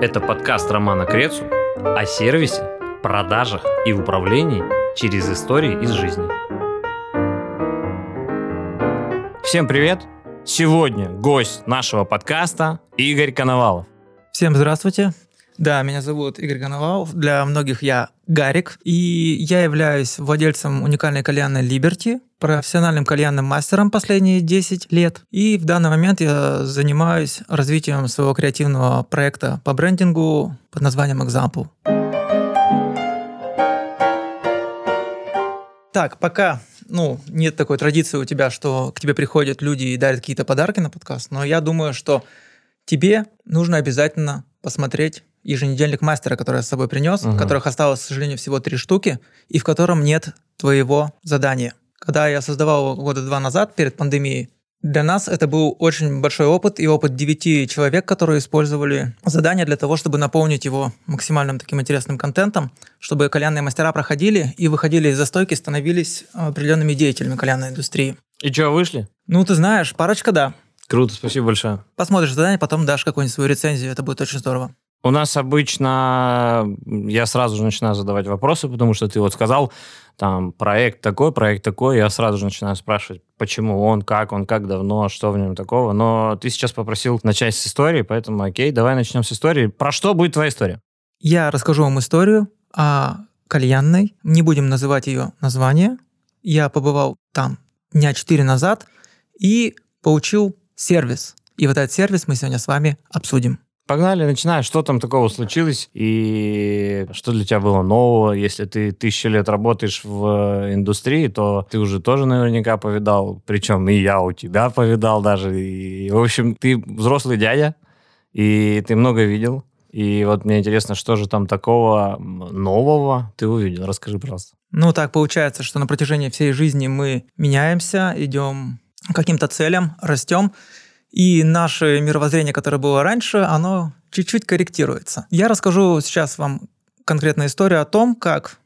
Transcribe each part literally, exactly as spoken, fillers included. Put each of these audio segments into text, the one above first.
Это подкаст Романа Крецу о сервисе, продажах и управлении через истории из жизни. Всем привет! Сегодня гость нашего подкаста Игорь Коновалов. Всем здравствуйте. Да, меня зовут Игорь Коновалов. Для многих я Гарик. И я являюсь владельцем уникальной кальянной Liberty, профессиональным кальянным мастером последние десять лет. И в данный момент я занимаюсь развитием своего креативного проекта по брендингу под названием Example. Так, пока... Ну, нет такой традиции у тебя, что к тебе приходят люди и дарят какие-то подарки на подкаст, но я думаю, что тебе нужно обязательно посмотреть еженедельник мастера, который я с собой принес, угу. которых осталось, к сожалению, всего три штуки, и в котором нет твоего задания. Когда я создавал его года два назад, перед пандемией, для нас это был очень большой опыт, и опыт девяти человек, которые использовали задание для того, чтобы наполнить его максимальным таким интересным контентом, чтобы кальянные мастера проходили и выходили из застойки, становились определенными деятелями кальянной индустрии. И что, вышли? Ну, ты знаешь, парочка, да. Круто, спасибо большое. Посмотришь задание, потом дашь какую-нибудь свою рецензию, это будет очень здорово. У нас обычно я сразу же начинаю задавать вопросы, потому что ты вот сказал, там, проект такой, проект такой, я сразу же начинаю спрашивать, почему он, как он, как давно, что в нем такого. Но ты сейчас попросил начать с истории, поэтому окей, давай начнем с истории. Про что будет твоя история? Я расскажу вам историю о кальянной, не будем называть ее название. Я побывал там дня четыре назад и получил сервис. И вот этот сервис мы сегодня с вами обсудим. Погнали, начинай. Что там такого случилось и что для тебя было нового? Если ты тысячу лет работаешь в индустрии, то ты уже тоже наверняка повидал, причем и я у тебя повидал даже. И, в общем, ты взрослый дядя, и ты много видел. И вот мне интересно, что же там такого нового ты увидел? Расскажи, пожалуйста. Ну, так получается, что на протяжении всей жизни мы меняемся, идем к каким-то целям, растем. И наше мировоззрение, которое было раньше, оно чуть-чуть корректируется. Я расскажу сейчас вам конкретную историю о том, как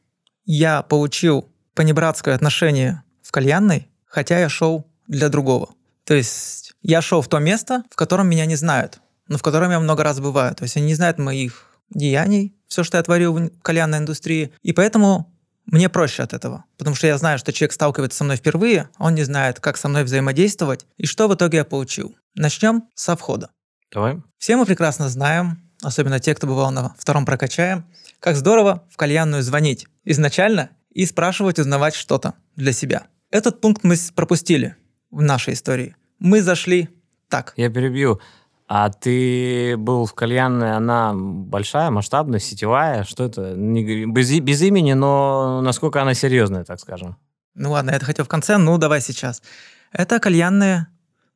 я получил понебратское отношение в кальянной, хотя я шел для другого. То есть я шел в то место, в котором меня не знают, но в котором я много раз бываю. То есть они не знают моих деяний, все, что я творил в кальянной индустрии. И поэтому мне проще от этого, потому что я знаю, что человек сталкивается со мной впервые, он не знает, как со мной взаимодействовать, и что в итоге я получил. Начнем со входа. Давай. Все мы прекрасно знаем, особенно те, кто бывал на втором прокачае, как здорово в кальянную звонить изначально и спрашивать, узнавать что-то для себя. Этот пункт мы пропустили в нашей истории. Мы зашли так. Я перебью. А ты был в кальянной, она большая, масштабная, сетевая, что это? Не, без, без имени, но насколько она серьезная, так скажем. Ну ладно, я это хотел в конце, ну давай сейчас. Это кальянная,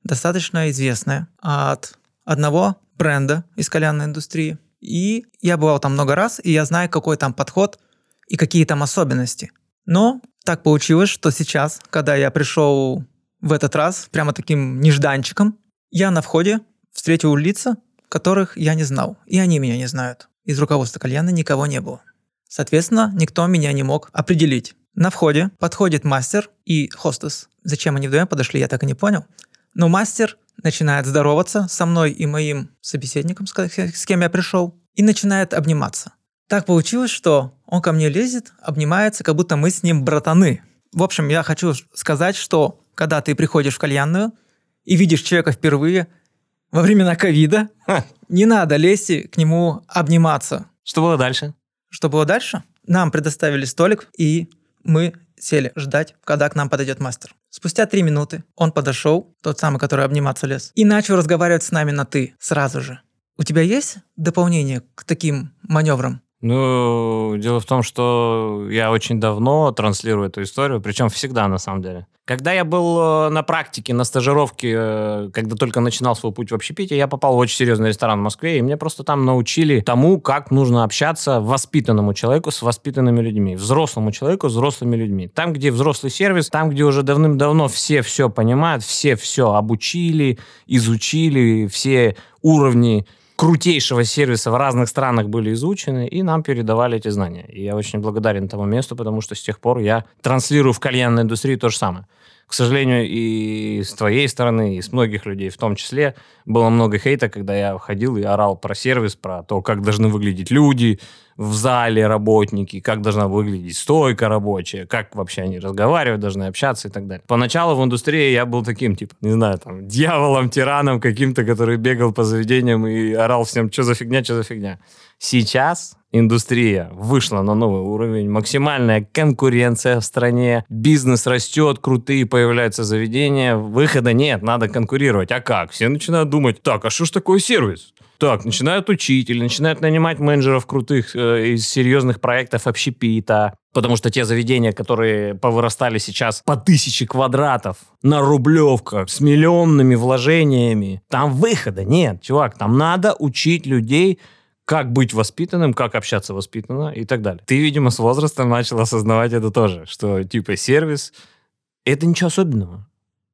достаточно известная от одного бренда из кальянной индустрии. И я бывал там много раз, и я знаю, какой там подход и какие там особенности. Но так получилось, что сейчас, когда я пришел в этот раз прямо таким нежданчиком, я на входе встретил лица, которых я не знал, и они меня не знают. Из руководства кальяна никого не было. Соответственно, никто меня не мог определить. На входе подходит мастер и хостес. Зачем они вдвоем подошли, я так и не понял. Но мастер начинает здороваться со мной и моим собеседником, с кем я пришел, и начинает обниматься. Так получилось, что он ко мне лезет, обнимается, как будто мы с ним братаны. В общем, я хочу сказать, что когда ты приходишь в кальянную и видишь человека впервые, во времена ковида не надо лезть и к нему обниматься. Что было дальше? Что было дальше? Нам предоставили столик, и мы сели ждать, когда к нам подойдет мастер. Спустя три минуты он подошел, тот самый, который обниматься лез, и начал разговаривать с нами на «ты» сразу же. У тебя есть дополнение к таким маневрам? Ну, дело в том, что я очень давно транслирую эту историю, причем всегда, на самом деле. Когда я был на практике, на стажировке, когда только начинал свой путь в общепите, я попал в очень серьезный ресторан в Москве, и меня просто там научили тому, как нужно общаться воспитанному человеку с воспитанными людьми, взрослому человеку с взрослыми людьми. Там, где взрослый сервис, там, где уже давным-давно все все понимают, все все обучили, изучили, все уровни крутейшего сервиса в разных странах были изучены, и нам передавали эти знания. И я очень благодарен тому месту, потому что с тех пор я транслирую в кальянной индустрии то же самое. к сожалению, и с твоей стороны, и с многих людей в том числе, было много хейта, когда я ходил и орал про сервис, про то, как должны выглядеть люди в зале, работники, как должна выглядеть стойка рабочая, как вообще они разговаривают, должны общаться и так далее. Поначалу в индустрии я был таким, типа, не знаю, там, дьяволом, тираном каким-то, который бегал по заведениям и орал всем, что за фигня, что за фигня. Сейчас индустрия вышла на новый уровень, максимальная конкуренция в стране, бизнес растет, крутые появляются заведения, выхода нет, надо конкурировать. А как? Все начинают думать, так, а что ж такое сервис? Так, начинают учить или начинают нанимать менеджеров крутых э, из серьезных проектов общепита, потому что те заведения, которые повырастали сейчас по тысяче квадратов на Рублевках с миллионными вложениями, там выхода нет, чувак, там надо учить людей, как быть воспитанным, как общаться воспитанно и так далее. Ты, видимо, с возрастом начал осознавать это тоже, что типа сервис – это ничего особенного.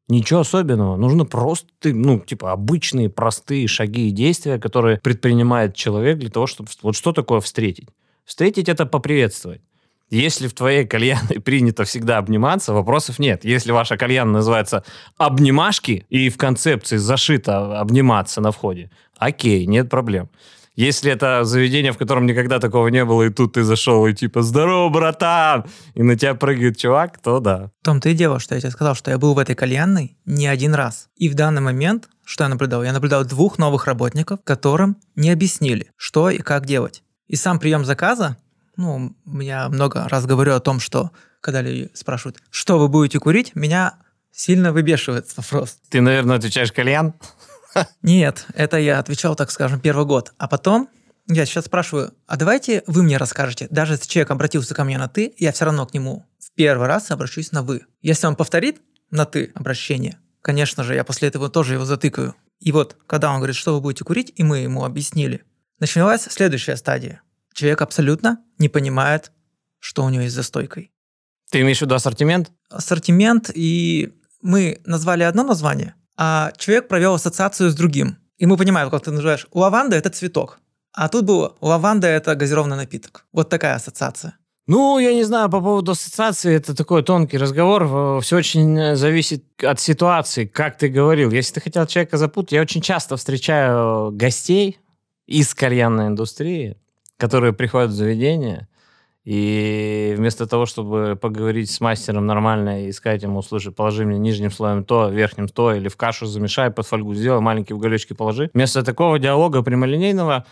Ничего особенного. Нужно просто, ну, типа, обычные, простые шаги и действия, которые предпринимает человек для того, чтобы... Вот что такое встретить? Встретить – это поприветствовать. Если в твоей кальянной принято всегда обниматься, вопросов нет. Если ваша кальяна называется «обнимашки» и в концепции зашито «обниматься» на входе, окей, нет проблем. Если это заведение, в котором никогда такого не было, и тут ты зашел, и типа «Здорово, братан!» и на тебя прыгает чувак, то да. Том, ты дело, что я тебе сказал, что я был в этой кальянной не один раз. И в данный момент, что я наблюдал? Я наблюдал двух новых работников, которым не объяснили, что и как делать. И сам прием заказа, ну, я много раз говорю о том, что, когда люди спрашивают, что вы будете курить, меня сильно выбешивает вопрос. Ты, наверное, отвечаешь «кальян»? Нет, это я отвечал, так скажем, первый год. А потом я сейчас спрашиваю, а давайте вы мне расскажете, даже если человек обратился ко мне на «ты», я все равно к нему в первый раз обращусь на «вы». Если он повторит на «ты» обращение, конечно же, я после этого тоже его затыкаю. И вот, когда он говорит, что вы будете курить, и мы ему объяснили, началась следующая стадия. Человек абсолютно не понимает, что у него есть за стойкой. Ты имеешь в виду ассортимент? Ассортимент, и мы назвали одно название, а человек провел ассоциацию с другим. И мы понимаем, как ты называешь, лаванда – это цветок. А тут было, лаванда – это газированный напиток. Вот такая ассоциация. Ну, я не знаю, по поводу ассоциации, это такой тонкий разговор. Все очень зависит от ситуации, как ты говорил. Если ты хотел человека запутать, я очень часто встречаю гостей из кальянной индустрии, которые приходят в заведение, и вместо того, чтобы поговорить с мастером нормально и сказать ему, слушай, положи мне нижним слоем то, верхним то, или в кашу замешай, под фольгу сделай, маленькие уголечки положи. Вместо такого диалога прямолинейного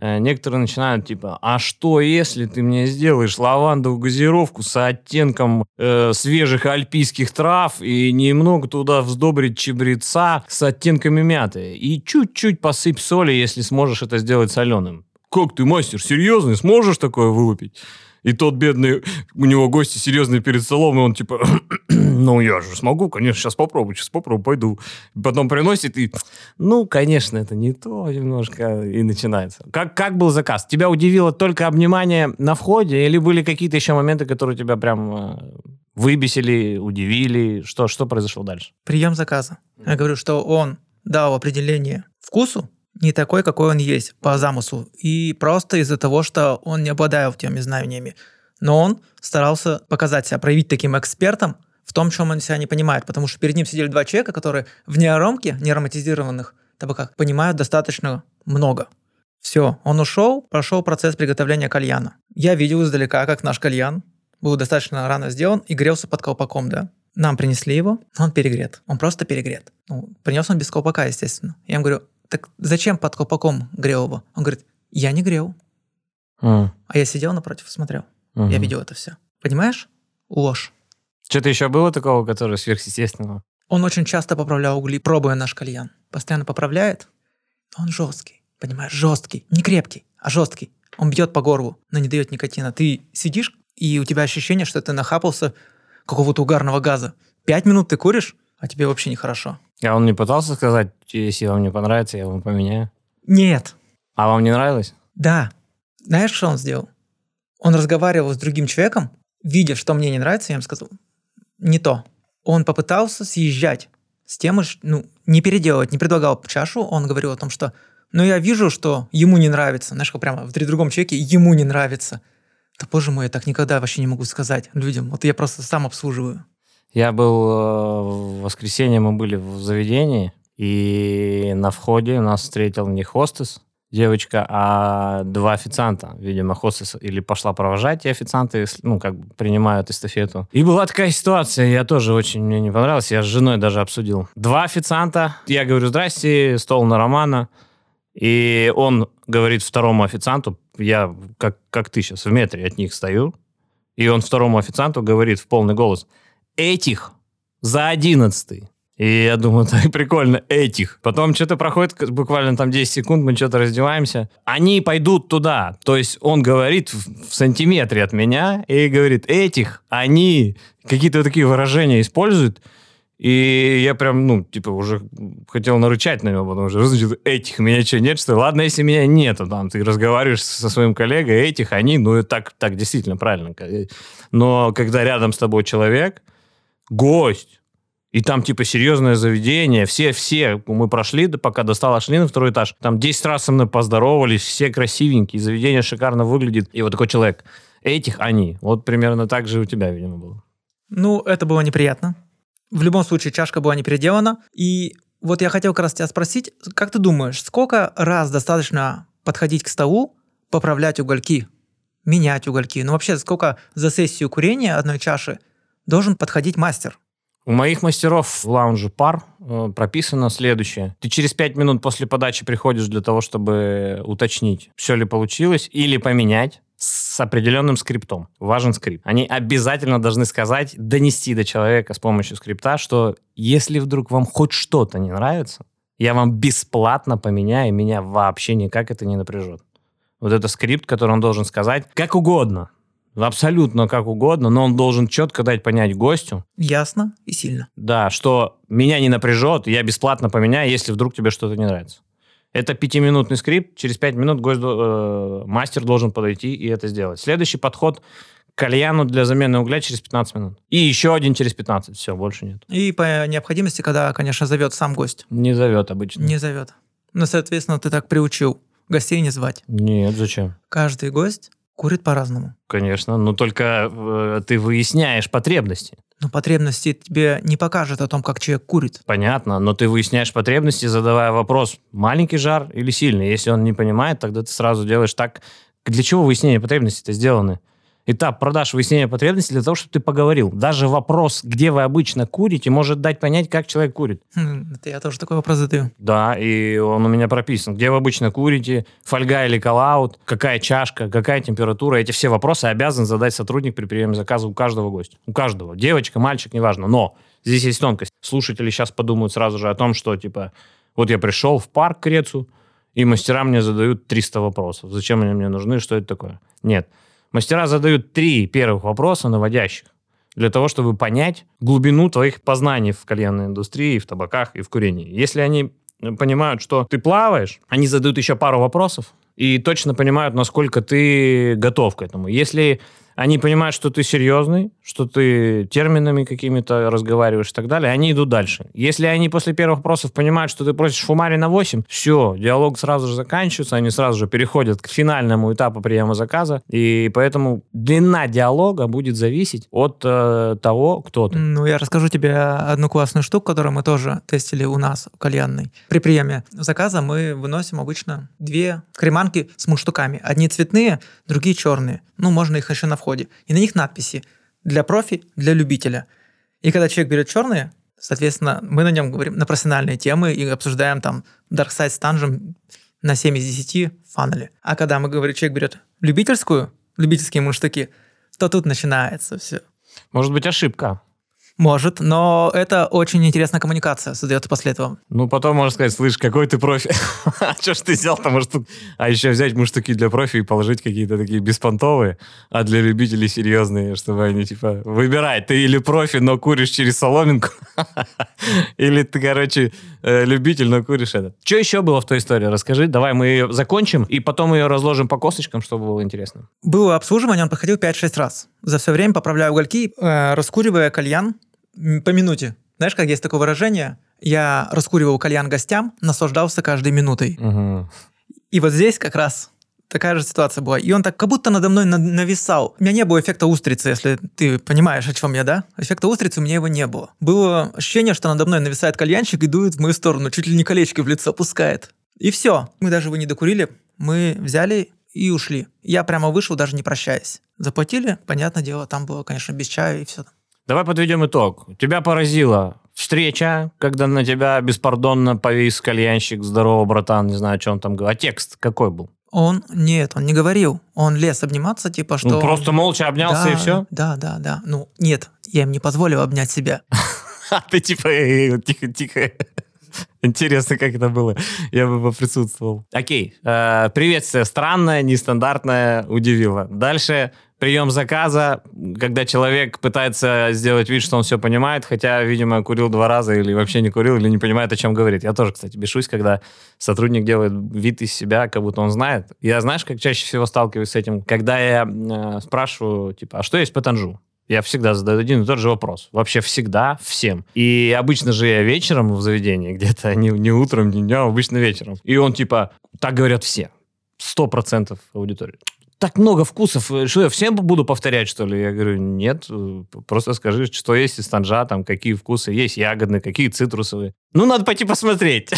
э, некоторые начинают типа, а что если ты мне сделаешь лавандовую газировку с оттенком э, свежих альпийских трав и немного туда вздобрить чабреца с оттенками мяты и чуть-чуть посыпь соли, если сможешь это сделать соленым. Как ты, мастер, серьезный, сможешь такое вылупить? И тот бедный, у него гости серьезные перед столом, и он типа, ну, я же смогу, конечно, сейчас попробую, сейчас попробую, пойду. Потом приносит, и, ну, конечно, это не то немножко, и начинается. Как, как был заказ? Тебя удивило только обнимание на входе, или были какие-то еще моменты, которые тебя прям выбесили, удивили? Что, что произошло дальше? Прием заказа. Я говорю, что он дал определение вкусу, не такой, какой он есть по замыслу. И просто из-за того, что он не обладал теми знаниями. Но он старался показать себя, проявить таким экспертом в том, чем он себя не понимает. Потому что перед ним сидели два человека, которые в неаромке, неароматизированных табаках, понимают достаточно много. Все, он ушел, прошел процесс приготовления кальяна. Я видел издалека, как наш кальян был достаточно рано сделан и грелся под колпаком, да. Нам принесли его, он перегрет. Он просто перегрет. Ну, принес он без колпака, естественно. Я им говорю, так зачем под колпаком грел его? Он говорит, я не грел. Mm. А я сидел напротив и смотрел. Mm-hmm. Я видел это все. Понимаешь? Ложь. Что-то еще было такого, которое сверхъестественного? Он очень часто поправлял угли, пробуя наш кальян. Постоянно поправляет. Он жесткий, понимаешь? Жесткий. Не крепкий, а жесткий. Он бьет по горлу, но не дает никотина. Ты сидишь, и у тебя ощущение, что ты нахапался какого-то угарного газа. Пять минут ты куришь, а тебе вообще нехорошо. А он не пытался сказать, если вам не понравится, я вам поменяю? Нет. А вам не нравилось? Да. Знаешь, что он сделал? Он разговаривал с другим человеком, видя, что мне не нравится, я ему сказал, не то. Он попытался съезжать с темы, ну, не переделывать, не предлагал чашу. Он говорил о том, что, ну, я вижу, что ему не нравится. Знаешь, как прямо в другом человеке ему не нравится. Да, боже мой, я так никогда вообще не могу сказать людям. Вот я просто сам обслуживаю. Я был... В воскресенье мы были в заведении, и на входе нас встретил не хостес, девочка, а два официанта. Видимо, хостес или пошла провожать, и официанты, ну, как бы принимают эстафету. И была такая ситуация, я тоже очень, мне не понравилось, я с женой даже обсудил. Два официанта, я говорю, здрасте, стол на Романа, и он говорит второму официанту, я, как, как ты сейчас, в метре от них стою, и он второму официанту говорит в полный голос, этих за одиннадцатый. И я думаю, так прикольно, этих. Потом что-то проходит, буквально там десять секунд, мы что-то раздеваемся. Они пойдут туда. То есть он говорит в, в сантиметре от меня и говорит, этих, они какие-то вот такие выражения используют. И я прям, ну, типа, уже хотел нарычать на него, потому что этих, меня что, нет, что ли? Ладно, если меня нету, там, ты разговариваешь со своим коллегой, этих, они, ну, так, так действительно правильно. Но когда рядом с тобой человек, гость, и там, типа, серьезное заведение. Все-все мы прошли, пока до стола шли на второй этаж. Там десять раз со мной поздоровались, все красивенькие, заведение шикарно выглядит. И вот такой человек. Этих они. Вот примерно так же у тебя, видимо, было. Ну, это было неприятно. В любом случае, чашка была не переделана. И вот я хотел как раз тебя спросить, как ты думаешь, сколько раз достаточно подходить к столу, поправлять угольки, менять угольки? Ну, вообще, сколько за сессию курения одной чаши должен подходить мастер? У моих мастеров в лаунже пар э, прописано следующее. Ты через пять минут после подачи приходишь для того, чтобы уточнить, все ли получилось, или поменять с определенным скриптом. Важен скрипт. Они обязательно должны сказать, донести до человека с помощью скрипта, что если вдруг вам хоть что-то не нравится, я вам бесплатно поменяю, меня вообще никак это не напряжет. Вот это скрипт, который он должен сказать как угодно. Абсолютно как угодно, но он должен четко дать понять гостю. Ясно и сильно. Да, что меня не напряжет, я бесплатно поменяю, если вдруг тебе что-то не нравится. Это пятиминутный скрипт, через пять минут гость, э, мастер должен подойти и это сделать. Следующий подход к кальяну для замены угля через пятнадцать минут. И еще один через пятнадцать, все, больше нет. И по необходимости, когда, конечно, зовет сам гость. Не зовет обычно. Не зовет. Ну, соответственно, ты так приучил гостей не звать. Нет, зачем? Каждый гость... курит по-разному. Конечно, но только э, ты выясняешь потребности. Но потребности тебе не покажут о том, как человек курит. Понятно, но ты выясняешь потребности, задавая вопрос, маленький жар или сильный. Если он не понимает, тогда ты сразу делаешь так. Для чего выяснение потребностей-то сделаны? Этап продаж выяснения потребностей для того, чтобы ты поговорил. Даже вопрос, где вы обычно курите, может дать понять, как человек курит. Это я тоже такой вопрос задаю. Да, и он у меня прописан. Где вы обычно курите, фольга или коллаут, какая чашка, какая температура. Эти все вопросы обязан задать сотрудник при приеме заказа у каждого гостя. У каждого. Девочка, мальчик, неважно. Но здесь есть тонкость. Слушатели сейчас подумают сразу же о том, что типа вот я пришел в парк к Крецу, и мастера мне задают триста вопросов. Зачем они мне нужны, что это такое? Нет. Мастера задают три первых вопроса, наводящих, для того, чтобы понять глубину твоих познаний в кальянной индустрии, в табаках и в курении. Если они понимают, что ты плаваешь, они задают еще пару вопросов и точно понимают, насколько ты готов к этому. Если они понимают, что ты серьезный, что ты терминами какими-то разговариваешь и так далее, они идут дальше. Если они после первых вопросов понимают, что ты просишь фумари на восемь, все, диалог сразу же заканчивается, они сразу же переходят к финальному этапу приема заказа, и поэтому длина диалога будет зависеть от э, того, кто ты. Ну, я расскажу тебе одну классную штуку, которую мы тоже тестили у нас в кальянной. При приеме заказа мы выносим обычно две креманки с мундштуками. Одни цветные, другие черные. Ну, можно их еще на входе. И на них надписи «Для профи», «Для любителя». И когда человек берет черные, соответственно, мы на нем говорим на профессиональные темы и обсуждаем там Дарксайд с Танжем на семь из десяти фанали. А когда мы говорим, человек берет любительскую, любительские мундштуки, то тут начинается все. Может быть, ошибка. Может, но это очень интересная коммуникация создается после этого. Ну, потом можно сказать, слышь, какой ты профи. А что ж ты взял-то, муштук? А еще взять муштуки для профи и положить какие-то такие беспонтовые, а для любителей серьезные, чтобы они, типа, выбирай, ты или профи, но куришь через соломинку, или ты, короче, любитель, но куришь это. Что еще было в той истории? Расскажи, давай мы ее закончим, и потом ее разложим по косточкам, чтобы было интересно. Было обслуживание, он подходил пять-шесть раз. За все время поправляя угольки, раскуривая кальян, по минуте. Знаешь, как есть такое выражение? Я раскуривал кальян гостям, наслаждался каждой минутой. Угу. И вот здесь как раз такая же ситуация была. И он так как будто надо мной нависал. У меня не было эффекта устрицы, если ты понимаешь, о чем я, да? Эффекта устрицы у меня его не было. Было ощущение, что надо мной нависает кальянщик и дует в мою сторону, чуть ли не колечки в лицо пускает. И все. Мы даже его не докурили. Мы взяли и ушли. Я прямо вышел, даже не прощаясь. Заплатили, понятное дело, там было, конечно, без чая и все. Давай подведем итог. Тебя поразила встреча, когда на тебя беспардонно повис кальянщик. Здорово, братан, не знаю, что он там говорил. А текст какой был? Он, нет, он не говорил. Он лез обниматься, типа, что... Ну, просто он... молча обнялся, да, и все? Да, да, да. Ну, нет, я им не позволил обнять себя. А ты типа, тихо-тихо. Интересно, как это было. Я бы поприсутствовал. Окей. Э, приветствие странное, нестандартное, удивило. Дальше прием заказа, когда человек пытается сделать вид, что он все понимает, хотя, видимо, курил два раза или вообще не курил, или не понимает, о чем говорит. Я тоже, кстати, бешусь, когда сотрудник делает вид из себя, как будто он знает. Я, знаешь, как чаще всего сталкиваюсь с этим? Когда я э, спрашиваю, типа, а что есть по танжу? Я всегда задаю один и тот же вопрос. Вообще всегда, всем. И обычно же я вечером в заведении где-то, не, не утром, не днем, обычно вечером. И он типа, так говорят все. Сто процентов аудитории. Так много вкусов. Что я всем буду повторять, что ли? Я говорю, нет. Просто скажи, что есть из танжа, там, какие вкусы есть, ягодные, какие цитрусовые. Ну, надо пойти посмотреть.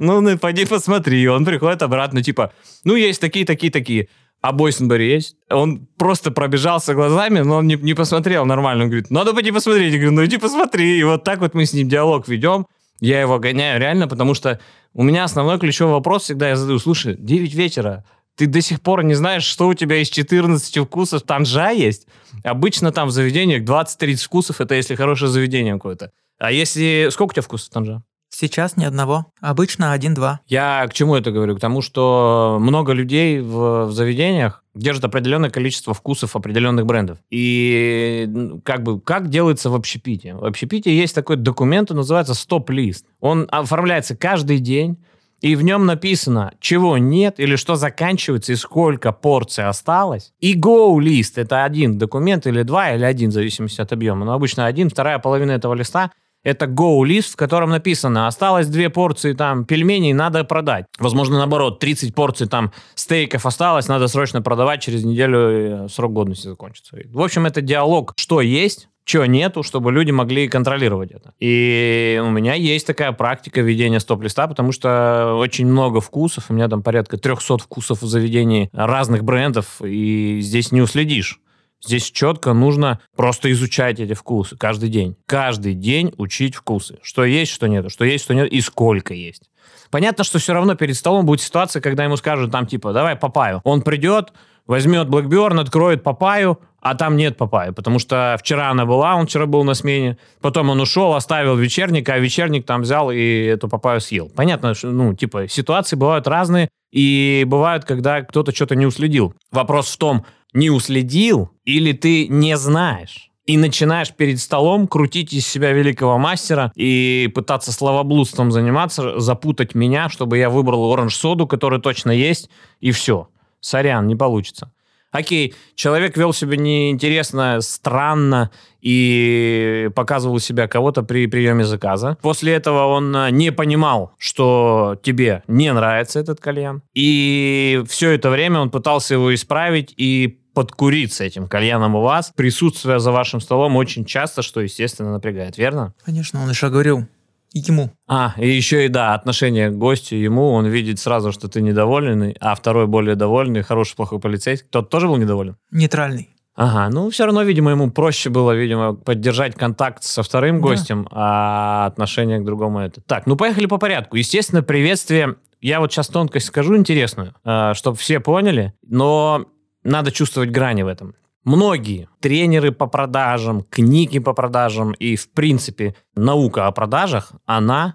Ну, пойди посмотри. И он приходит обратно, типа, ну, есть такие, такие, такие. А бойсенбери есть? Он просто пробежался глазами, но он не, не посмотрел нормально. Он говорит, надо пойти посмотреть. Я говорю, ну иди посмотри. И вот так вот мы с ним диалог ведем. Я его гоняю реально, потому что у меня основной ключевой вопрос всегда я задаю. Слушай, девять вечера, ты до сих пор не знаешь, что у тебя из четырнадцати вкусов танжа есть? Обычно там в заведениях двадцать-тридцать вкусов, это если хорошее заведение какое-то. А если... Сколько у тебя вкусов танжа? Сейчас ни одного. Обычно один-два. Я к чему это говорю? К тому, что много людей в, в заведениях держат определенное количество вкусов определенных брендов. И как бы как делается в общепите? В общепите есть такой документ, он называется стоп-лист. Он оформляется каждый день, и в нем написано, чего нет, или что заканчивается, и сколько порций осталось. И гоу-лист – это один документ, или два, или один, в зависимости от объема. Но обычно один, вторая половина этого листа – это гоу-лист, в котором написано, осталось две порции там пельменей, надо продать. Возможно, наоборот, тридцать порций там стейков осталось, надо срочно продавать, через неделю срок годности закончится. В общем, это диалог, что есть, чего нету, чтобы люди могли контролировать это. И у меня есть такая практика ведения стоп-листа, потому что очень много вкусов, у меня там порядка трехсот вкусов в заведении разных брендов, и здесь не уследишь. Здесь четко нужно просто изучать эти вкусы каждый день. Каждый день учить вкусы. Что есть, что нет, что есть, что нет и сколько есть. Понятно, что все равно перед столом будет ситуация, когда ему скажут там типа «давай папайю». Он придет, возьмет BlackBurn, откроет папайю, а там нет папайи, потому что вчера она была, он вчера был на смене, потом он ушел, оставил вечерник, а вечерник там взял и эту папайю съел. Понятно, что, ну, типа, ситуации бывают разные, и бывают, когда кто-то что-то не уследил. Вопрос в том, не уследил или ты не знаешь, и начинаешь перед столом крутить из себя великого мастера и пытаться словоблудством заниматься, запутать меня, чтобы я выбрал оранж-соду, которая точно есть, и все. Сорян, не получится. Окей, человек вел себя неинтересно, странно и показывал себя кого-то при приеме заказа. После этого он не понимал, что тебе не нравится этот кальян. И все это время он пытался его исправить и подкурить с этим кальяном у вас, присутствуя за вашим столом очень часто, что, естественно, напрягает, верно? Конечно, он еще говорил. И ему. А, и еще и, да, отношение к гостю, ему, он видит сразу, что ты недоволен, а второй более довольный, хороший, плохой полицейский. Тот тоже был недоволен? Нейтральный. Ага, ну все равно, видимо, ему проще было, видимо, поддержать контакт со вторым гостем, да. А отношение к другому это. Так, ну поехали по порядку. Естественно, приветствие, я вот сейчас тонкость скажу интересную, чтобы все поняли, но надо чувствовать грани в этом. Многие тренеры по продажам, книги по продажам и, в принципе, наука о продажах, она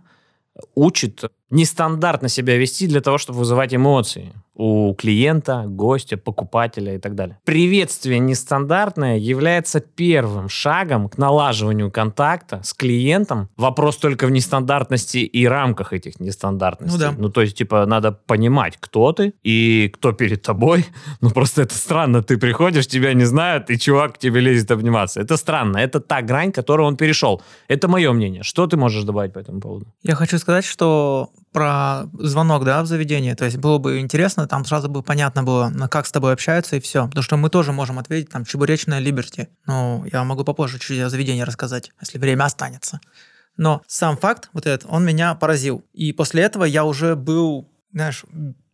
учит нестандартно себя вести для того, чтобы вызывать эмоции у клиента, гостя, покупателя и так далее. Приветствие нестандартное является первым шагом к налаживанию контакта с клиентом. Вопрос только в нестандартности и рамках этих нестандартностей. Ну, да. Ну, то есть, типа, надо понимать, кто ты и кто перед тобой. Ну, просто это странно. Ты приходишь, тебя не знают, и чувак к тебе лезет обниматься. Это странно. Это та грань, которую он перешел. Это мое мнение. Что ты можешь добавить по этому поводу? Я хочу сказать, что про звонок, да, в заведении. То есть было бы интересно, там сразу бы понятно было, как с тобой общаются и все. Потому что мы тоже можем ответить, там, чебуречная Liberty. Ну, я могу попозже чуть о заведении рассказать, если время останется. Но сам факт вот этот, он меня поразил. И после этого я уже был, знаешь,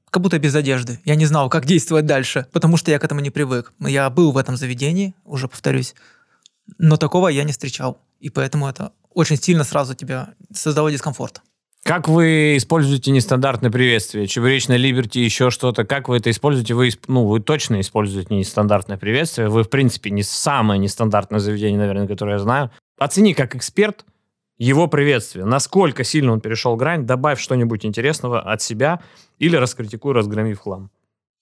как будто без одежды. Я не знал, как действовать дальше, потому что я к этому не привык. Я был в этом заведении, уже повторюсь, но такого я не встречал. И поэтому это очень сильно сразу тебя создало дискомфорт. Как вы используете нестандартное приветствие? Чебуречная Liberty, еще что-то. Как вы это используете? Вы, ну, вы точно используете нестандартное приветствие. Вы, в принципе, не самое нестандартное заведение, наверное, которое я знаю. Оцени как эксперт его приветствие. Насколько сильно он перешел грань, добавь что-нибудь интересного от себя или раскритикуй, разгроми в хлам.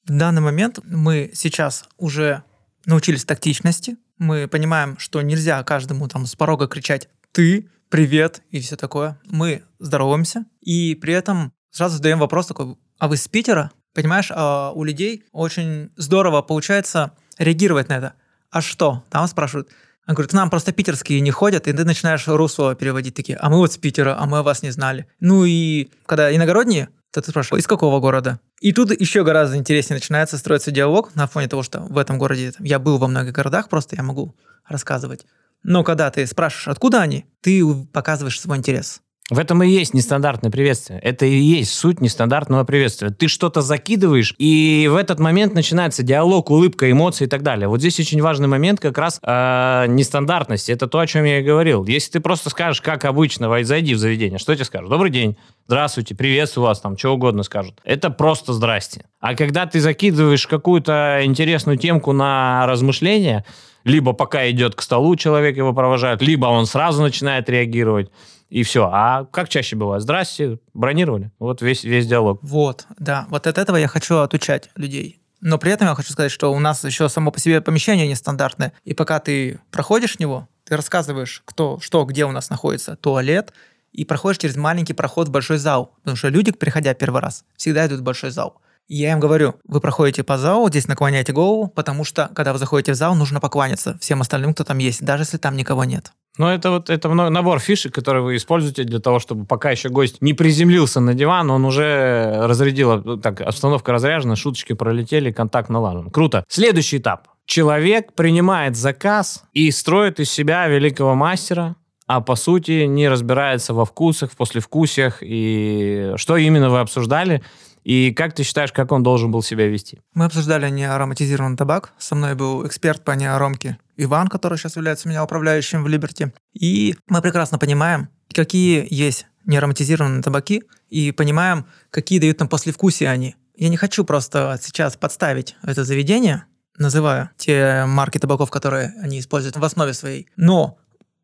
В данный момент мы сейчас уже научились тактичности. Мы понимаем, что нельзя каждому там с порога кричать «ты», «привет» и все такое. Мы здороваемся и при этом сразу задаем вопрос такой: «А вы с Питера?» Понимаешь, а у людей очень здорово получается реагировать на это. «А что?» Там спрашивают. Он говорит, нам просто питерские не ходят, и ты начинаешь русло переводить такие, а мы вот с Питера, а мы о вас не знали. Ну и когда иногородние, то ты спрашиваешь, из какого города? И тут еще гораздо интереснее начинается строиться диалог на фоне того, что в этом городе я был во многих городах, просто я могу рассказывать. Но когда ты спрашиваешь, откуда они, ты показываешь свой интерес. В этом и есть нестандартное приветствие. Это и есть суть нестандартного приветствия. Ты что-то закидываешь, и в этот момент начинается диалог, улыбка, эмоции и так далее. Вот здесь очень важный момент как раз э, нестандартности. Это то, о чем я и говорил. Если ты просто скажешь, как обычно, зайди в заведение, что тебе скажут? Добрый день, здравствуйте, приветствую вас, там, что угодно скажут. Это просто здрасте. А когда ты закидываешь какую-то интересную темку на размышления, либо пока идет к столу, человек его провожает, либо он сразу начинает реагировать, и все. А как чаще бывает? Здрасте, бронировали. Вот весь, весь диалог. Вот, да. Вот от этого я хочу отучать людей. Но при этом я хочу сказать, что у нас еще само по себе помещение нестандартное. И пока ты проходишь в него, ты рассказываешь, кто, что, где у нас находится туалет, и проходишь через маленький проход в большой зал. Потому что люди, приходя первый раз, всегда идут в большой зал. И я им говорю, вы проходите по залу, здесь наклоняйте голову, потому что, когда вы заходите в зал, нужно покланяться всем остальным, кто там есть, даже если там никого нет. Но это вот это набор фишек, которые вы используете для того, чтобы пока еще гость не приземлился на диван, он уже разрядил, так, обстановка разряжена, шуточки пролетели, контакт налажен. Круто. Следующий этап. Человек принимает заказ и строит из себя великого мастера, а по сути не разбирается во вкусах, в послевкусиях и что именно вы обсуждали. И как ты считаешь, как он должен был себя вести? Мы обсуждали неароматизированный табак. Со мной был эксперт по неаромке Иван, который сейчас является у меня управляющим в Liberty. И мы прекрасно понимаем, какие есть неароматизированные табаки, и понимаем, какие дают нам послевкусие они. Я не хочу просто сейчас подставить это заведение, называя те марки табаков, которые они используют в основе своей. Но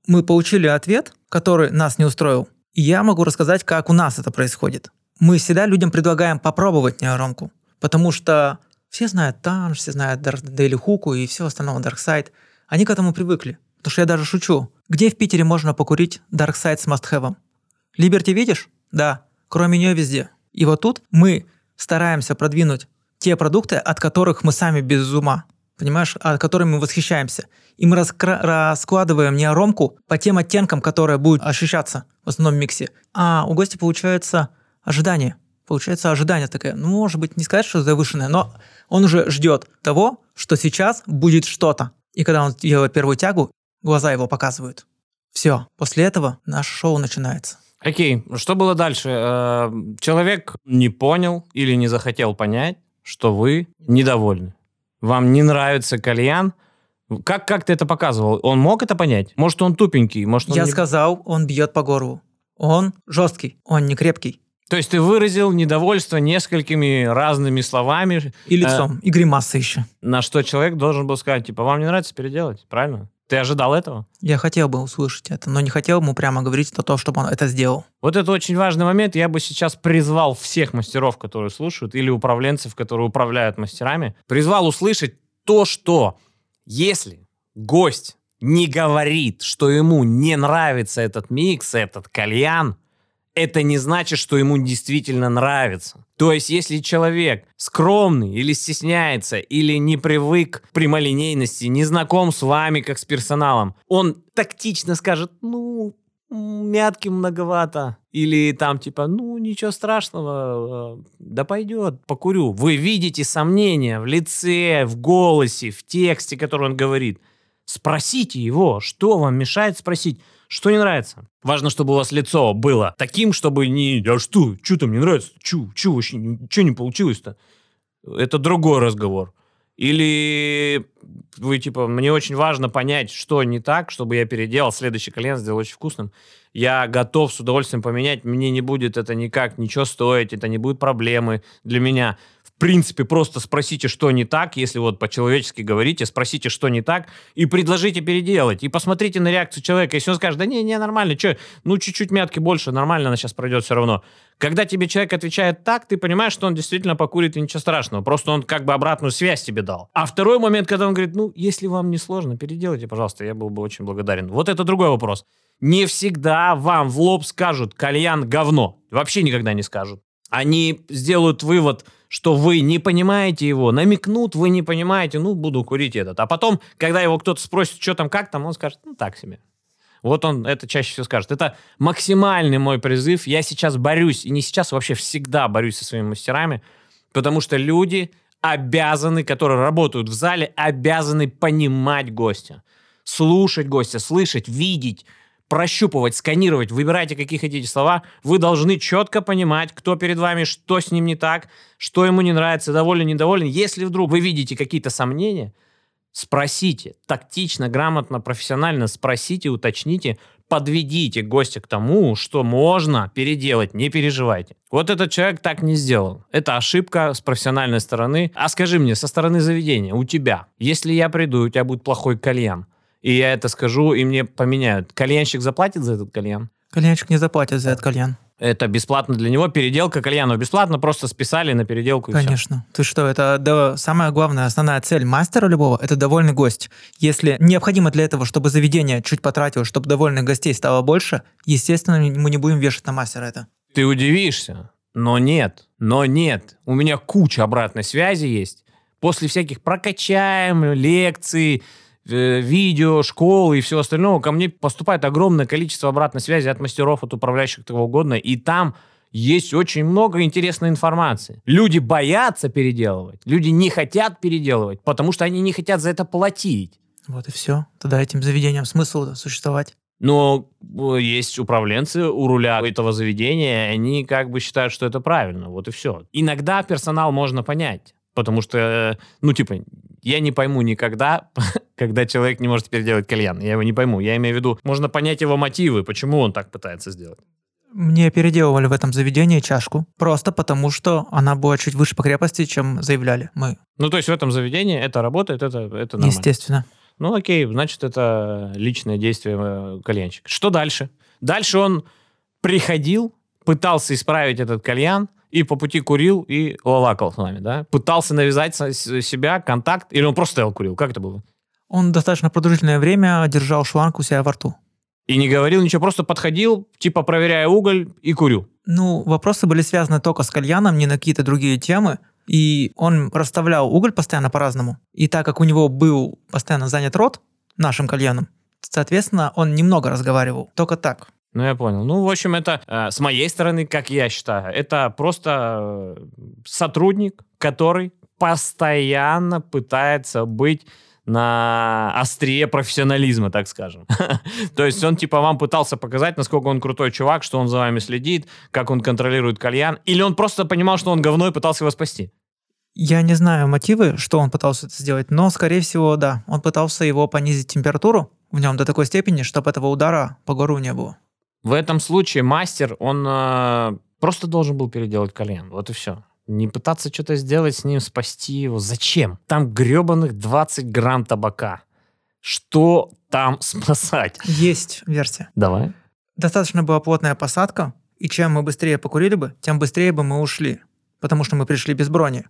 мы получили ответ, который нас не устроил. И я могу рассказать, как у нас это происходит. Мы всегда людям предлагаем попробовать неаромку, потому что все знают Танж, все знают Дейли Хуку и все остальное, Дарксайд. Они к этому привыкли. Потому что я даже шучу. Где в Питере можно покурить Дарксайд с мастхэвом? Liberty видишь? Да. Кроме нее везде. И вот тут мы стараемся продвинуть те продукты, от которых мы сами без ума. Понимаешь? От которых мы восхищаемся. И мы раскра- раскладываем неаромку по тем оттенкам, которые будут ощущаться в основном миксе. А у гостя получается... Ожидание. Получается, ожидание такое. Ну, может быть, не сказать, что завышенное, но он уже ждет того, что сейчас будет что-то. И когда он делает первую тягу, глаза его показывают. Все. После этого наше шоу начинается. Окей. Что было дальше? Человек не понял или не захотел понять, что вы недовольны. Вам не нравится кальян. Как, как ты это показывал? Он мог это понять? Может, он тупенький? Может, он Я не... сказал, он бьет по горлу. Он жесткий, он не крепкий. То есть ты выразил недовольство несколькими разными словами. И лицом, э, и гримасой еще. На что человек должен был сказать, типа, вам не нравится, переделать, правильно? Ты ожидал этого? Я хотел бы услышать это, но не хотел ему прямо говорить о том, чтобы он это сделал. Вот это очень важный момент. Я бы сейчас призвал всех мастеров, которые слушают, или управленцев, которые управляют мастерами, призвал услышать то, что если гость не говорит, что ему не нравится этот микс, этот кальян, это не значит, что ему действительно нравится. То есть, если человек скромный или стесняется, или не привык к прямолинейности, не знаком с вами, как с персоналом, он тактично скажет, ну, мятки многовато, Или там типа, ну, ничего страшного, да пойдет, покурю. Вы видите сомнения в лице, в голосе, в тексте, который он говорит. Спросите его, что вам мешает спросить, что не нравится. Важно, чтобы у вас лицо было таким, чтобы не... А что? Что там не нравится? Чу, чу, вообще ничего не получилось-то. Это другой разговор. Или вы типа, мне очень важно понять, что не так, чтобы я переделал следующий кальян, сделал очень вкусным. Я готов с удовольствием поменять, мне не будет это никак ничего стоить, это не будут проблемы для меня. В принципе, просто спросите, что не так, если вот по-человечески говорите, спросите, что не так, и предложите переделать, и посмотрите на реакцию человека. Если он скажет, да не, не, нормально, что, ну чуть-чуть мятки больше, нормально, она сейчас пройдет все равно. Когда тебе человек отвечает так, ты понимаешь, что он действительно покурит, и ничего страшного, просто он как бы обратную связь тебе дал. А второй момент, когда он говорит, ну, если вам не сложно, переделайте, пожалуйста, я был бы очень благодарен. Вот это другой вопрос. Не всегда вам в лоб скажут «кальян говно». Вообще никогда не скажут. Они сделают вывод, что вы не понимаете его, намекнут, вы не понимаете, ну, буду курить этот. А потом, когда его кто-то спросит, что там, как там, он скажет, ну, так себе. Вот он это чаще всего скажет. Это максимальный мой призыв. Я сейчас борюсь, и не сейчас, вообще всегда борюсь со своими мастерами, потому что люди обязаны, которые работают в зале, обязаны понимать гостя, слушать гостя, слышать, видеть, прощупывать, сканировать, выбирайте, какие хотите слова. Вы должны четко понимать, кто перед вами, что с ним не так, что ему не нравится, доволен, недоволен. Если вдруг вы видите какие-то сомнения, спросите. Тактично, грамотно, профессионально спросите, уточните, подведите гостя к тому, что можно переделать, не переживайте. Вот этот человек так не сделал. Это ошибка с профессиональной стороны. А скажи мне, со стороны заведения, у тебя, если я приду, у тебя будет плохой кальян, и я это скажу, и мне поменяют. Кальянщик заплатит за этот кальян? Кальянщик не заплатит за этот кальян. Это бесплатно для него, переделка кальяна бесплатно, просто списали на переделку и все. Конечно. Ты что, это да, самая главная, основная цель мастера любого – это довольный гость. Если необходимо для этого, чтобы заведение чуть потратило, чтобы довольных гостей стало больше, естественно, мы не будем вешать на мастера это. Ты удивишься, но нет, но нет. У меня куча обратной связи есть. После всяких прокачаем, лекций, видео, школы и всего остального, ко мне поступает огромное количество обратной связи от мастеров, от управляющих, того угодно, и там есть очень много интересной информации. Люди боятся переделывать, люди не хотят переделывать, потому что они не хотят за это платить. Вот и все. Тогда этим заведением смысл существовать. Но есть управленцы у руля этого заведения, они как бы считают, что это правильно. Вот и все. Иногда персонал можно понять, потому что, ну, типа, я не пойму никогда, когда человек не может переделать кальян. Я его не пойму. Я имею в виду, можно понять его мотивы, почему он так пытается сделать. Мне переделывали в этом заведении чашку, просто потому что она была чуть выше по крепости, чем заявляли мы. Ну, то есть в этом заведении это работает, это, это нормально. Естественно. Ну, окей, значит, это личное действие кальянщика. Что дальше? Дальше он приходил, пытался исправить этот кальян, и по пути курил, и лалакал с нами, да? Пытался навязать себя контакт, или он просто стоял курил? Как это было? Он достаточно продолжительное время держал шланг у себя во рту. И не говорил ничего, просто подходил, типа проверяя уголь, и курю. Ну, вопросы были связаны только с кальяном, не на какие-то другие темы. И он расставлял уголь постоянно по-разному. И так как у него был постоянно занят рот нашим кальяном, соответственно, он немного разговаривал, только так. Ну, я понял. Ну, в общем, это, э, с моей стороны, как я считаю, это просто сотрудник, который постоянно пытается быть на острие профессионализма, так скажем. То есть он, типа, вам пытался показать, насколько он крутой чувак, что он за вами следит, как он контролирует кальян, или он просто понимал, что он говно и пытался его спасти? Я не знаю мотивы, что он пытался это сделать, но, скорее всего, да. Он пытался его понизить температуру в нем до такой степени, чтобы этого удара по гору не было. В этом случае мастер, он э, просто должен был переделать кальян. Вот и все. Не пытаться что-то сделать с ним, спасти его. Зачем? Там гребаных двадцать грамм табака. Что там спасать? Есть версия. Давай. Достаточно была плотная посадка, и чем мы быстрее покурили бы, тем быстрее бы мы ушли, потому что мы пришли без брони.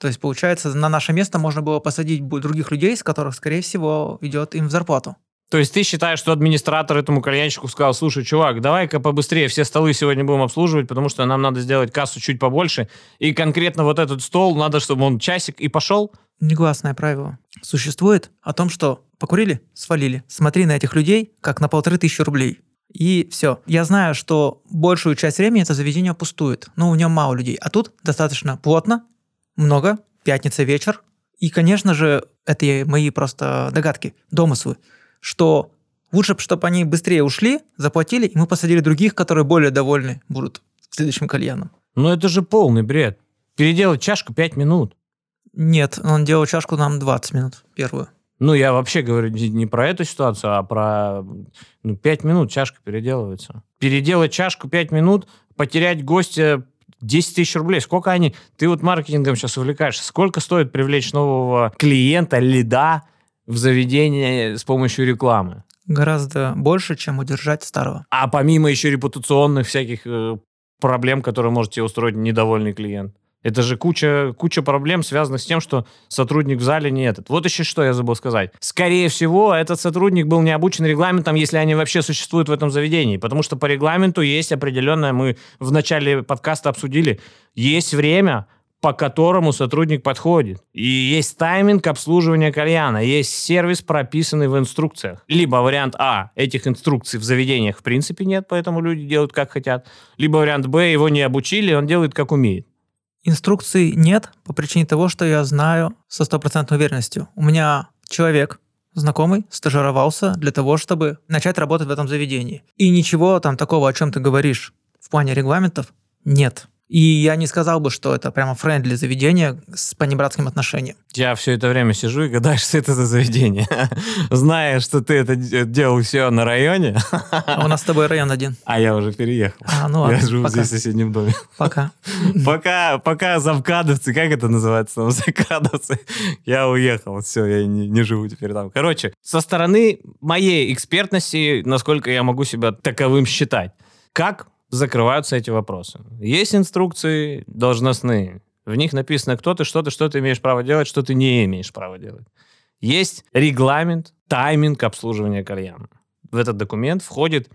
То есть, получается, на наше место можно было посадить других людей, с которых, скорее всего, идет им в зарплату. То есть ты считаешь, что администратор этому кальянщику сказал, слушай, чувак, давай-ка побыстрее все столы сегодня будем обслуживать, потому что нам надо сделать кассу чуть побольше, и конкретно вот этот стол, надо, чтобы он часик и пошел? Негласное правило существует о том, что покурили, свалили, смотри на этих людей, как на полторы тысячи рублей. и все. Я знаю, что большую часть времени это заведение пустует, но в нем мало людей. А тут достаточно плотно, много, пятница вечер. И, конечно же, это мои просто догадки, домыслы, что лучше бы, чтобы они быстрее ушли, заплатили, и мы посадили других, которые более довольны будут следующим кальяном. Ну это же полный бред. Переделать чашку пять минут. Нет, он делал чашку нам двадцать минут первую. Ну, я вообще говорю не про эту ситуацию, а про ну, пять минут чашка переделывается. Переделать чашку пять минут, потерять гостя десять тысяч рублей. Сколько они... Ты вот маркетингом сейчас увлекаешься. Сколько стоит привлечь нового клиента, лида в заведение с помощью рекламы? Гораздо больше, чем удержать старого. А помимо еще репутационных всяких проблем, которые может тебе устроить недовольный клиент. Это же куча, куча проблем, связанных с тем, что сотрудник в зале не этот. Вот еще что я забыл сказать. Скорее всего, этот сотрудник был не обучен регламентом, если они вообще существуют в этом заведении. Потому что по регламенту есть определенное, мы в начале подкаста обсудили, есть время, по которому сотрудник подходит. И есть тайминг обслуживания кальяна, есть сервис, прописанный в инструкциях. Либо вариант А, этих инструкций в заведениях в принципе нет, поэтому люди делают как хотят. Либо вариант Б, его не обучили, он делает как умеет. Инструкций нет по причине того, что я знаю со стопроцентной уверенностью. У меня человек, знакомый, стажировался для того, чтобы начать работать в этом заведении. И ничего там такого, о чем ты говоришь в плане регламентов, нет. И я не сказал бы, что это прямо френдли заведение с понебратским отношением. Я все это время сижу и гадаю, что это за заведение. Зная, что ты это делал все на районе. А у нас с тобой район один. А я уже переехал. А, ну, я живу пока. Здесь в соседнем доме. Пока. Пока, пока замкадовцы, как это называется? Замкадовцы. Я уехал, все, я не, не живу теперь там. Короче, со стороны моей экспертности, насколько я могу себя таковым считать, как закрываются эти вопросы. Есть инструкции должностные. В них написано, кто ты, что ты, что ты имеешь право делать, что ты не имеешь права делать. Есть регламент, тайминг обслуживания кальяна. В этот документ входит,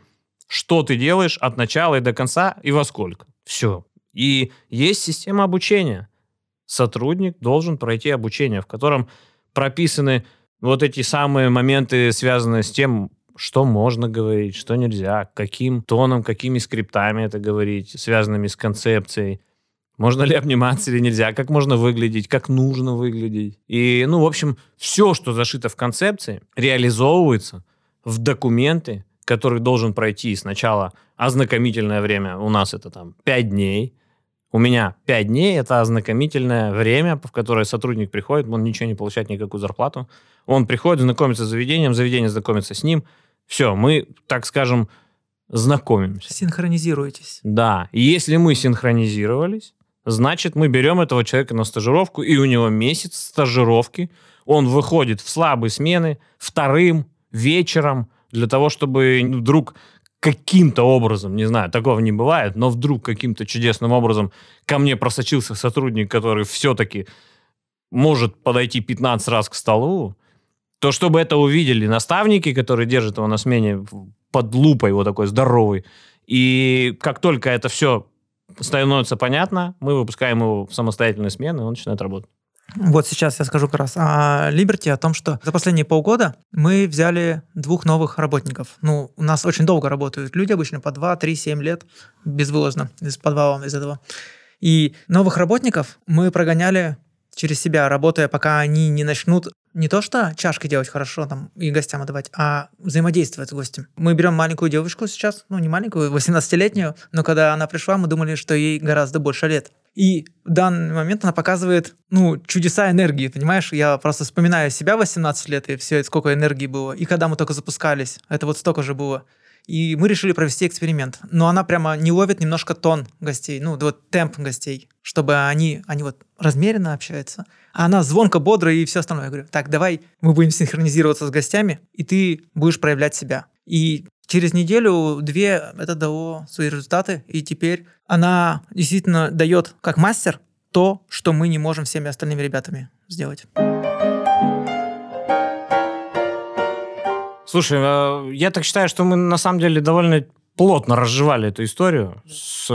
что ты делаешь от начала и до конца и во сколько. Все. И есть система обучения. Сотрудник должен пройти обучение, в котором прописаны вот эти самые моменты, связанные с тем, что можно говорить, что нельзя, каким тоном, какими скриптами это говорить, связанными с концепцией. Можно ли обниматься или нельзя, как можно выглядеть, как нужно выглядеть. И, ну, в общем, все, что зашито в концепции, реализовывается в документы, который должен пройти сначала ознакомительное время. У нас это там пять дней. У меня пять дней – это ознакомительное время, в которое сотрудник приходит, он ничего не получает, никакую зарплату. Он приходит, знакомится с заведением, заведение знакомится с ним. Все, мы, так скажем, знакомимся. Синхронизируетесь. Да, и если мы синхронизировались, значит, мы берем этого человека на стажировку, и у него месяц стажировки. Он выходит в слабые смены вторым вечером для того, чтобы вдруг... каким-то образом, не знаю, такого не бывает, но вдруг каким-то чудесным образом ко мне просочился сотрудник, который все-таки может подойти пятнадцать раз к столу, то чтобы это увидели наставники, которые держат его на смене под лупой, вот такой здоровый, и как только это все становится понятно, мы выпускаем его в самостоятельные смены, и он начинает работать. Вот сейчас я скажу как раз о Liberty, о том, что за последние полгода мы взяли двух новых работников. Ну, у нас очень долго работают люди, обычно по два, три, семь лет, безвылазно, из подвала, из этого. И новых работников мы прогоняли через себя, работая, пока они не начнут не то что чашки делать хорошо там и гостям отдавать, а взаимодействовать с гостем. Мы берем маленькую девочку сейчас, ну, не маленькую, восемнадцатилетнюю, но когда она пришла, мы думали, что ей гораздо больше лет. И в данный момент она показывает, ну, чудеса энергии, понимаешь? Я просто вспоминаю себя восемнадцать лет, и все, сколько энергии было. И когда мы только запускались, это вот столько же было. И мы решили провести эксперимент. Но она прямо не ловит немножко тон гостей, ну, вот темп гостей, чтобы они, они вот размеренно общаются. А она звонко, бодро и все остальное. Я говорю, так, давай мы будем синхронизироваться с гостями, и ты будешь проявлять себя. И через неделю-две это дало свои результаты, и теперь она действительно дает, как мастер, то, что мы не можем всеми остальными ребятами сделать. Слушай, я так считаю, что мы на самом деле довольно плотно разжевали эту историю с,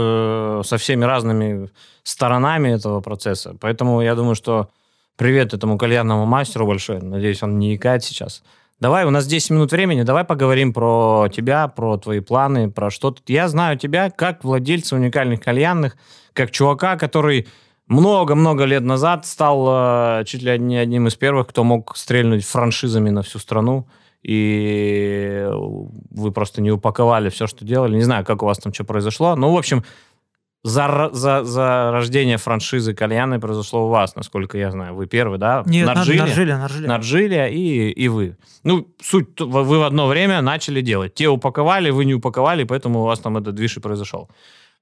со всеми разными сторонами этого процесса. Поэтому я думаю, что привет этому кальянному мастеру большой. Надеюсь, он не икает сейчас. Давай, у нас десять минут времени, давай поговорим про тебя, про твои планы, про что-то. Я знаю тебя как владельца уникальных кальянных, как чувака, который много-много лет назад стал э, чуть ли не одним из первых, кто мог стрельнуть франшизами на всю страну. И вы просто не упаковали все, что делали. Не знаю, как у вас там что произошло. Ну, в общем, за, за, за рождение франшизы кальянной произошло у вас, насколько я знаю. Вы первый, да? Нет, Наржилия, Наржилия, Наржилия. Наржилия и, и вы. Ну, суть, вы в одно время начали делать. Те упаковали, вы не упаковали, поэтому у вас там этот движ и произошел.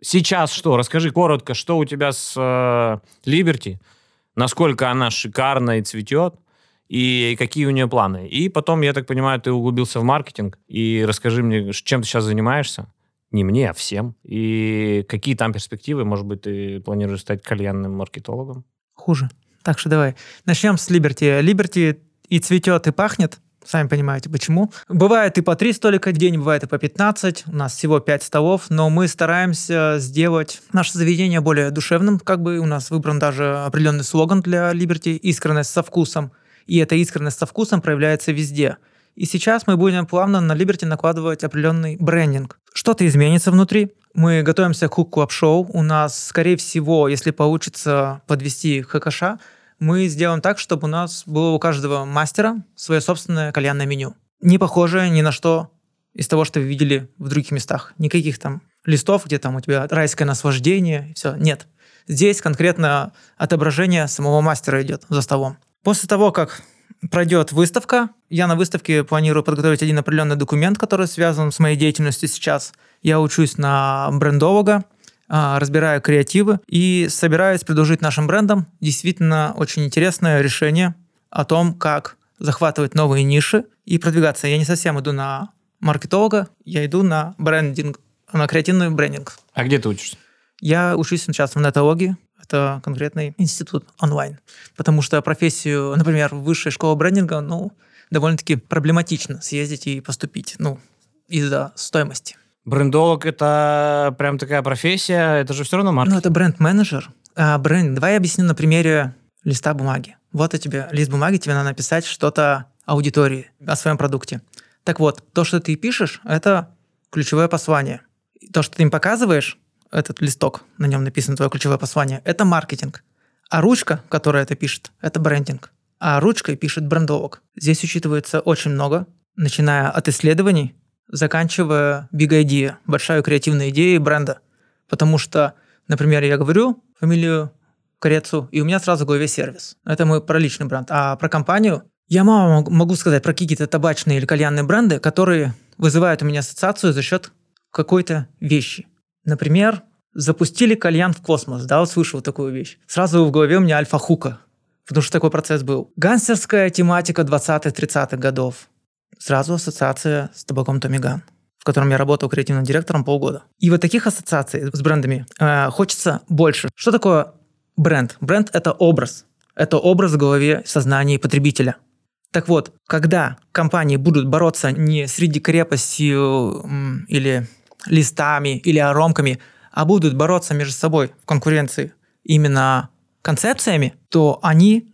Сейчас что? Расскажи коротко, что у тебя с э, Liberty, насколько она шикарна и цветет, и какие у нее планы. И потом, я так понимаю, ты углубился в маркетинг. И расскажи мне, чем ты сейчас занимаешься. Не мне, а всем. И какие там перспективы? Может быть, ты планируешь стать кальянным маркетологом? Хуже. Так что давай. Начнем с Liberty. Liberty и цветет, и пахнет. Сами понимаете, почему. Бывает и по три столика в день, бывает и по пятнадцать. У нас всего пять столов, но мы стараемся сделать наше заведение более душевным. Как бы у нас выбран даже определенный слоган для Liberty. Искренность со вкусом. И эта искренность со вкусом проявляется везде. И сейчас мы будем плавно на Liberty накладывать определенный брендинг. Что-то изменится внутри. Мы готовимся к Hookah Club Show. У нас, скорее всего, если получится подвести ха ка ша, мы сделаем так, чтобы у нас было у каждого мастера свое собственное кальянное меню. Не похожее ни на что из того, что вы видели в других местах. Никаких там листов, где там у тебя райское наслаждение, и все. Нет. Здесь конкретно отображение самого мастера идет за столом. После того, как пройдет выставка, я на выставке планирую подготовить один определенный документ, который связан с моей деятельностью сейчас. Я учусь на брендолога, разбираю креативы и собираюсь предложить нашим брендам действительно очень интересное решение о том, как захватывать новые ниши и продвигаться. Я не совсем иду на маркетолога, я иду на брендинг, на креативный брендинг. А где ты учишься? Я учусь сейчас в Нетологии. Это конкретный институт онлайн. Потому что профессию, например, высшей школы брендинга, ну, довольно-таки проблематично съездить и поступить, ну, из-за стоимости. Брендолог – это прям такая профессия, это же все равно маркетинг. Ну, это бренд-менеджер. А, бренд... Давай я объясню на примере листа бумаги. Вот у тебя лист бумаги, тебе надо написать что-то аудитории о своем продукте. Так вот, то, что ты пишешь, это ключевое послание. То, что ты им показываешь, этот листок, на нем написано твое ключевое послание, это маркетинг. А ручка, которая это пишет, это брендинг. А ручкой пишет брендолог. Здесь учитывается очень много, начиная от исследований, заканчивая big idea, большая креативная идея бренда. Потому что, например, я говорю фамилию Крецу, и у меня сразу в голове сервис. Это мой про личный бренд. А про компанию я мало могу сказать про какие-то табачные или кальянные бренды, которые вызывают у меня ассоциацию за счет какой-то вещи. Например, запустили кальян в космос, да, услышал такую вещь. Сразу в голове у меня альфа-хука, потому что такой процесс был. Гангстерская тематика двадцатых-тридцатых годов. Сразу ассоциация с табаком Tommy Gun, в котором я работал креативным директором полгода. И вот таких ассоциаций с брендами э, хочется больше. Что такое бренд? Бренд – это образ. Это образ в голове, в сознании потребителя. Так вот, когда компании будут бороться не среди крепостью или... листами или аромками, а будут бороться между собой в конкуренции именно концепциями, то они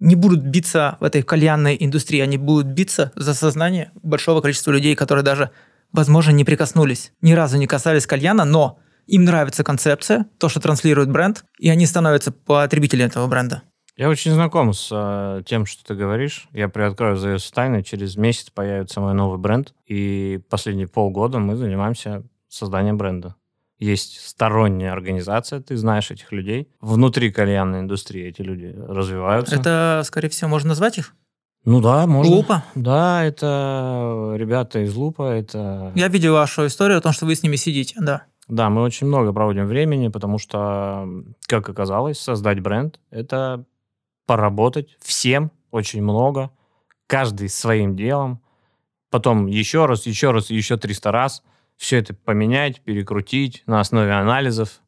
не будут биться в этой кальянной индустрии, они будут биться за сознание большого количества людей, которые даже, возможно, не прикоснулись, ни разу не касались кальяна, но им нравится концепция, то, что транслирует бренд, и они становятся потребителями этого бренда. Я очень знаком с э, тем, что ты говоришь. Я приоткрою завесу тайны. Через месяц появится мой новый бренд. И последние полгода мы занимаемся созданием бренда. Есть сторонняя организация, ты знаешь этих людей. Внутри кальянной индустрии эти люди развиваются. Это, скорее всего, можно назвать их? Ну да, можно. Лупа? Да, это ребята из Лупа. Это... Я видел вашу историю о том, что вы с ними сидите, да. Да, мы очень много проводим времени, потому что, как оказалось, создать бренд – это... поработать всем очень много, каждый своим делом, потом еще раз, еще раз, еще триста раз все это поменять, перекрутить на основе анализов.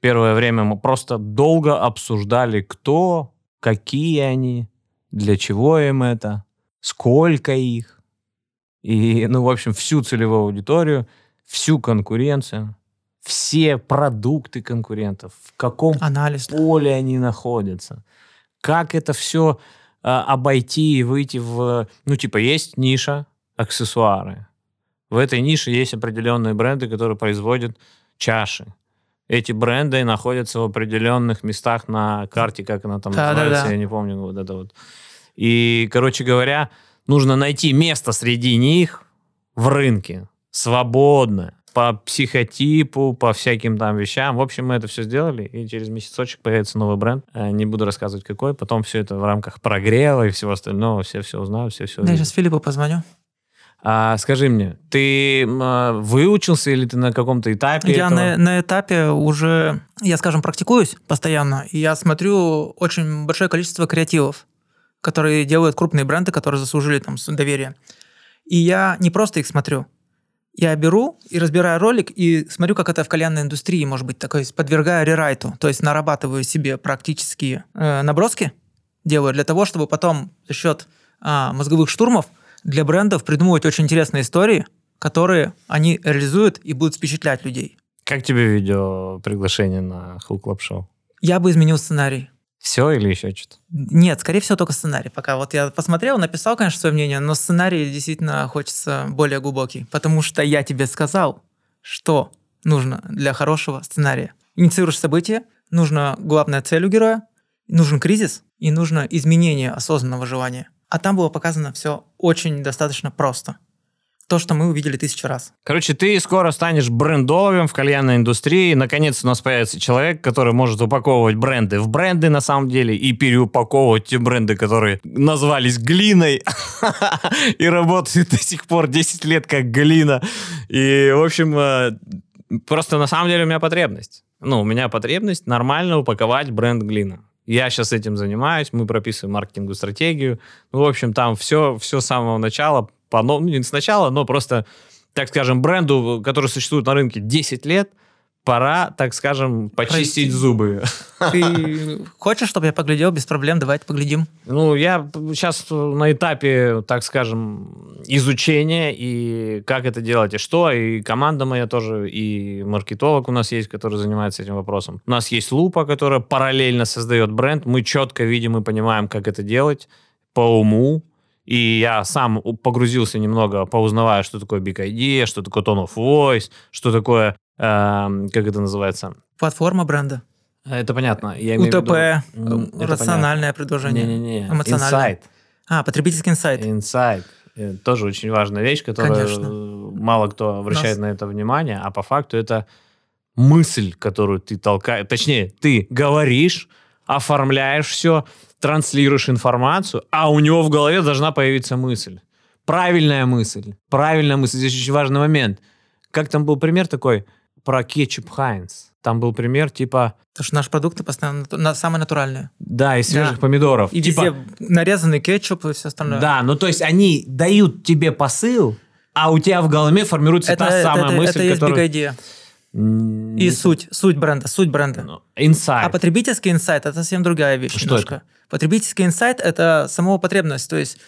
Первое время мы просто долго обсуждали, кто, какие они, для чего им это, сколько их, и, ну, в общем, всю целевую аудиторию, всю конкуренцию, все продукты конкурентов, в каком анализ поле они находятся. Как это все обойти и выйти в... Ну, типа, есть ниша аксессуары. В этой нише есть определенные бренды, которые производят чаши. Эти бренды находятся в определенных местах на карте, как она там да, называется, да, да. я не помню. Вот это вот. И, короче говоря, нужно найти место среди них в рынке, свободное, по психотипу, по всяким там вещам. В общем, мы это все сделали, и через месяцочек появится новый бренд. Не буду рассказывать, какой. Потом все это в рамках прогрева и всего остального. Все все узнают, все все. Да, я сейчас Филиппу позвоню. А, скажи мне, ты а, выучился или ты на каком-то этапе? Я на, на этапе уже, я, скажем, практикуюсь постоянно. И я смотрю очень большое количество креативов, которые делают крупные бренды, которые заслужили там доверие. И я не просто их смотрю. Я беру и разбираю ролик и смотрю, как это в кальянной индустрии может быть. То есть подвергаю рерайту, то есть нарабатываю себе практические э, наброски, делаю для того, чтобы потом за счет э, мозговых штурмов для брендов придумывать очень интересные истории, которые они реализуют и будут впечатлять людей. Как тебе видео приглашение на Hookah Club Show? Я бы изменил сценарий. Все или еще что-то? Нет, скорее всего, только сценарий. Пока вот я посмотрел, написал, конечно, свое мнение, но сценарий действительно хочется более глубокий, потому что я тебе сказал, что нужно для хорошего сценария. Инициируешь событие, нужна главная цель у героя, нужен кризис и нужно изменение осознанного желания. А там было показано все очень достаточно просто. То, что мы увидели тысячу раз. Короче, ты скоро станешь брендовым в кальянной индустрии. Наконец у нас появится человек, который может упаковывать бренды в бренды на самом деле и переупаковывать те бренды, которые назвались глиной и работают до сих пор десять лет как глина. И, в общем, просто на самом деле у меня потребность. Ну, у меня потребность нормально упаковать бренд глина. Я сейчас этим занимаюсь, мы прописываем маркетинговую стратегию. Ну, в общем, там все, все с самого начала. По, ну, не сначала, но просто, так скажем, бренду, который существует на рынке десять лет, пора, так скажем, почистить Прости. зубы. Ты хочешь, чтобы я поглядел? Без проблем, давайте поглядим. Ну, я сейчас на этапе, так скажем, изучения, и как это делать, и что, и команда моя тоже, и маркетолог у нас есть, который занимается этим вопросом. У нас есть Лупа, которая параллельно создает бренд, мы четко видим и понимаем, как это делать по уму. И я сам погрузился немного, поузнавая, что такое Big Idea, что такое Tone of Voice, что такое, э, как это называется? Платформа бренда. Это понятно. Я УТП, ввиду, рациональное понятно. предложение. Не-не-не, инсайт. А, потребительский инсайт. Инсайт. Тоже очень важная вещь, которая Конечно. мало кто обращает Нас... на это внимание, а по факту это мысль, которую ты толкаешь, точнее, ты говоришь, оформляешь все, транслируешь информацию, а у него в голове должна появиться мысль. Правильная мысль. Правильная мысль. Здесь очень важный момент. Как там был пример такой про кетчуп Хайнц? Там был пример типа... Потому что наши продукты постоянно на, самые натуральные. Да, из свежих да. помидоров. И типа... везде нарезанный кетчуп и все остальное. Да, ну то есть они дают тебе посыл, а у тебя в голове формируется это, та это, самая это, мысль, которая... Это которую... есть big idea. И суть, суть бренда, суть бренда. Инсайт. А потребительский инсайт – это совсем другая вещь. Что немножко. Это? Потребительский инсайт – это самого потребность. То есть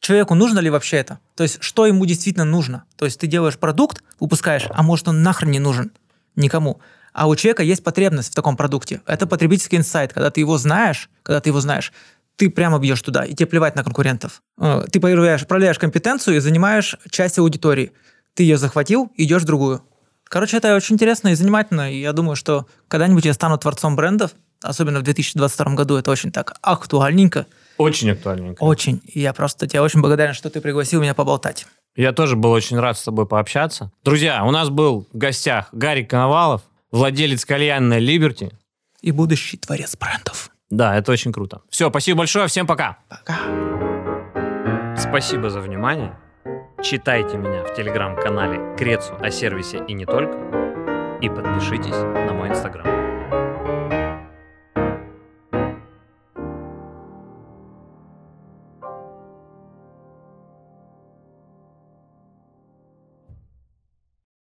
человеку нужно ли вообще это? То есть что ему действительно нужно? То есть ты делаешь продукт, выпускаешь, а может он нахрен не нужен никому. А у человека есть потребность в таком продукте. Это потребительский инсайт. Когда ты его знаешь, когда ты его знаешь, ты прямо бьешь туда, и тебе плевать на конкурентов. Ты проявляешь, проявляешь компетенцию и занимаешь часть аудитории. Ты ее захватил, идешь в другую. Короче, это очень интересно и занимательно, и я думаю, что когда-нибудь я стану творцом брендов, особенно в две тысячи двадцать втором году, это очень так актуальненько. Очень актуальненько. Очень. И я просто тебе очень благодарен, что ты пригласил меня поболтать. Я тоже был очень рад с тобой пообщаться. Друзья, у нас был в гостях Гарик Коновалов, владелец кальянной Liberty. И будущий творец брендов. Да, это очень круто. Все, спасибо большое, всем пока. Пока. Спасибо за внимание. Читайте меня в телеграм-канале Крецу о сервисе и не только. И подпишитесь на мой инстаграм.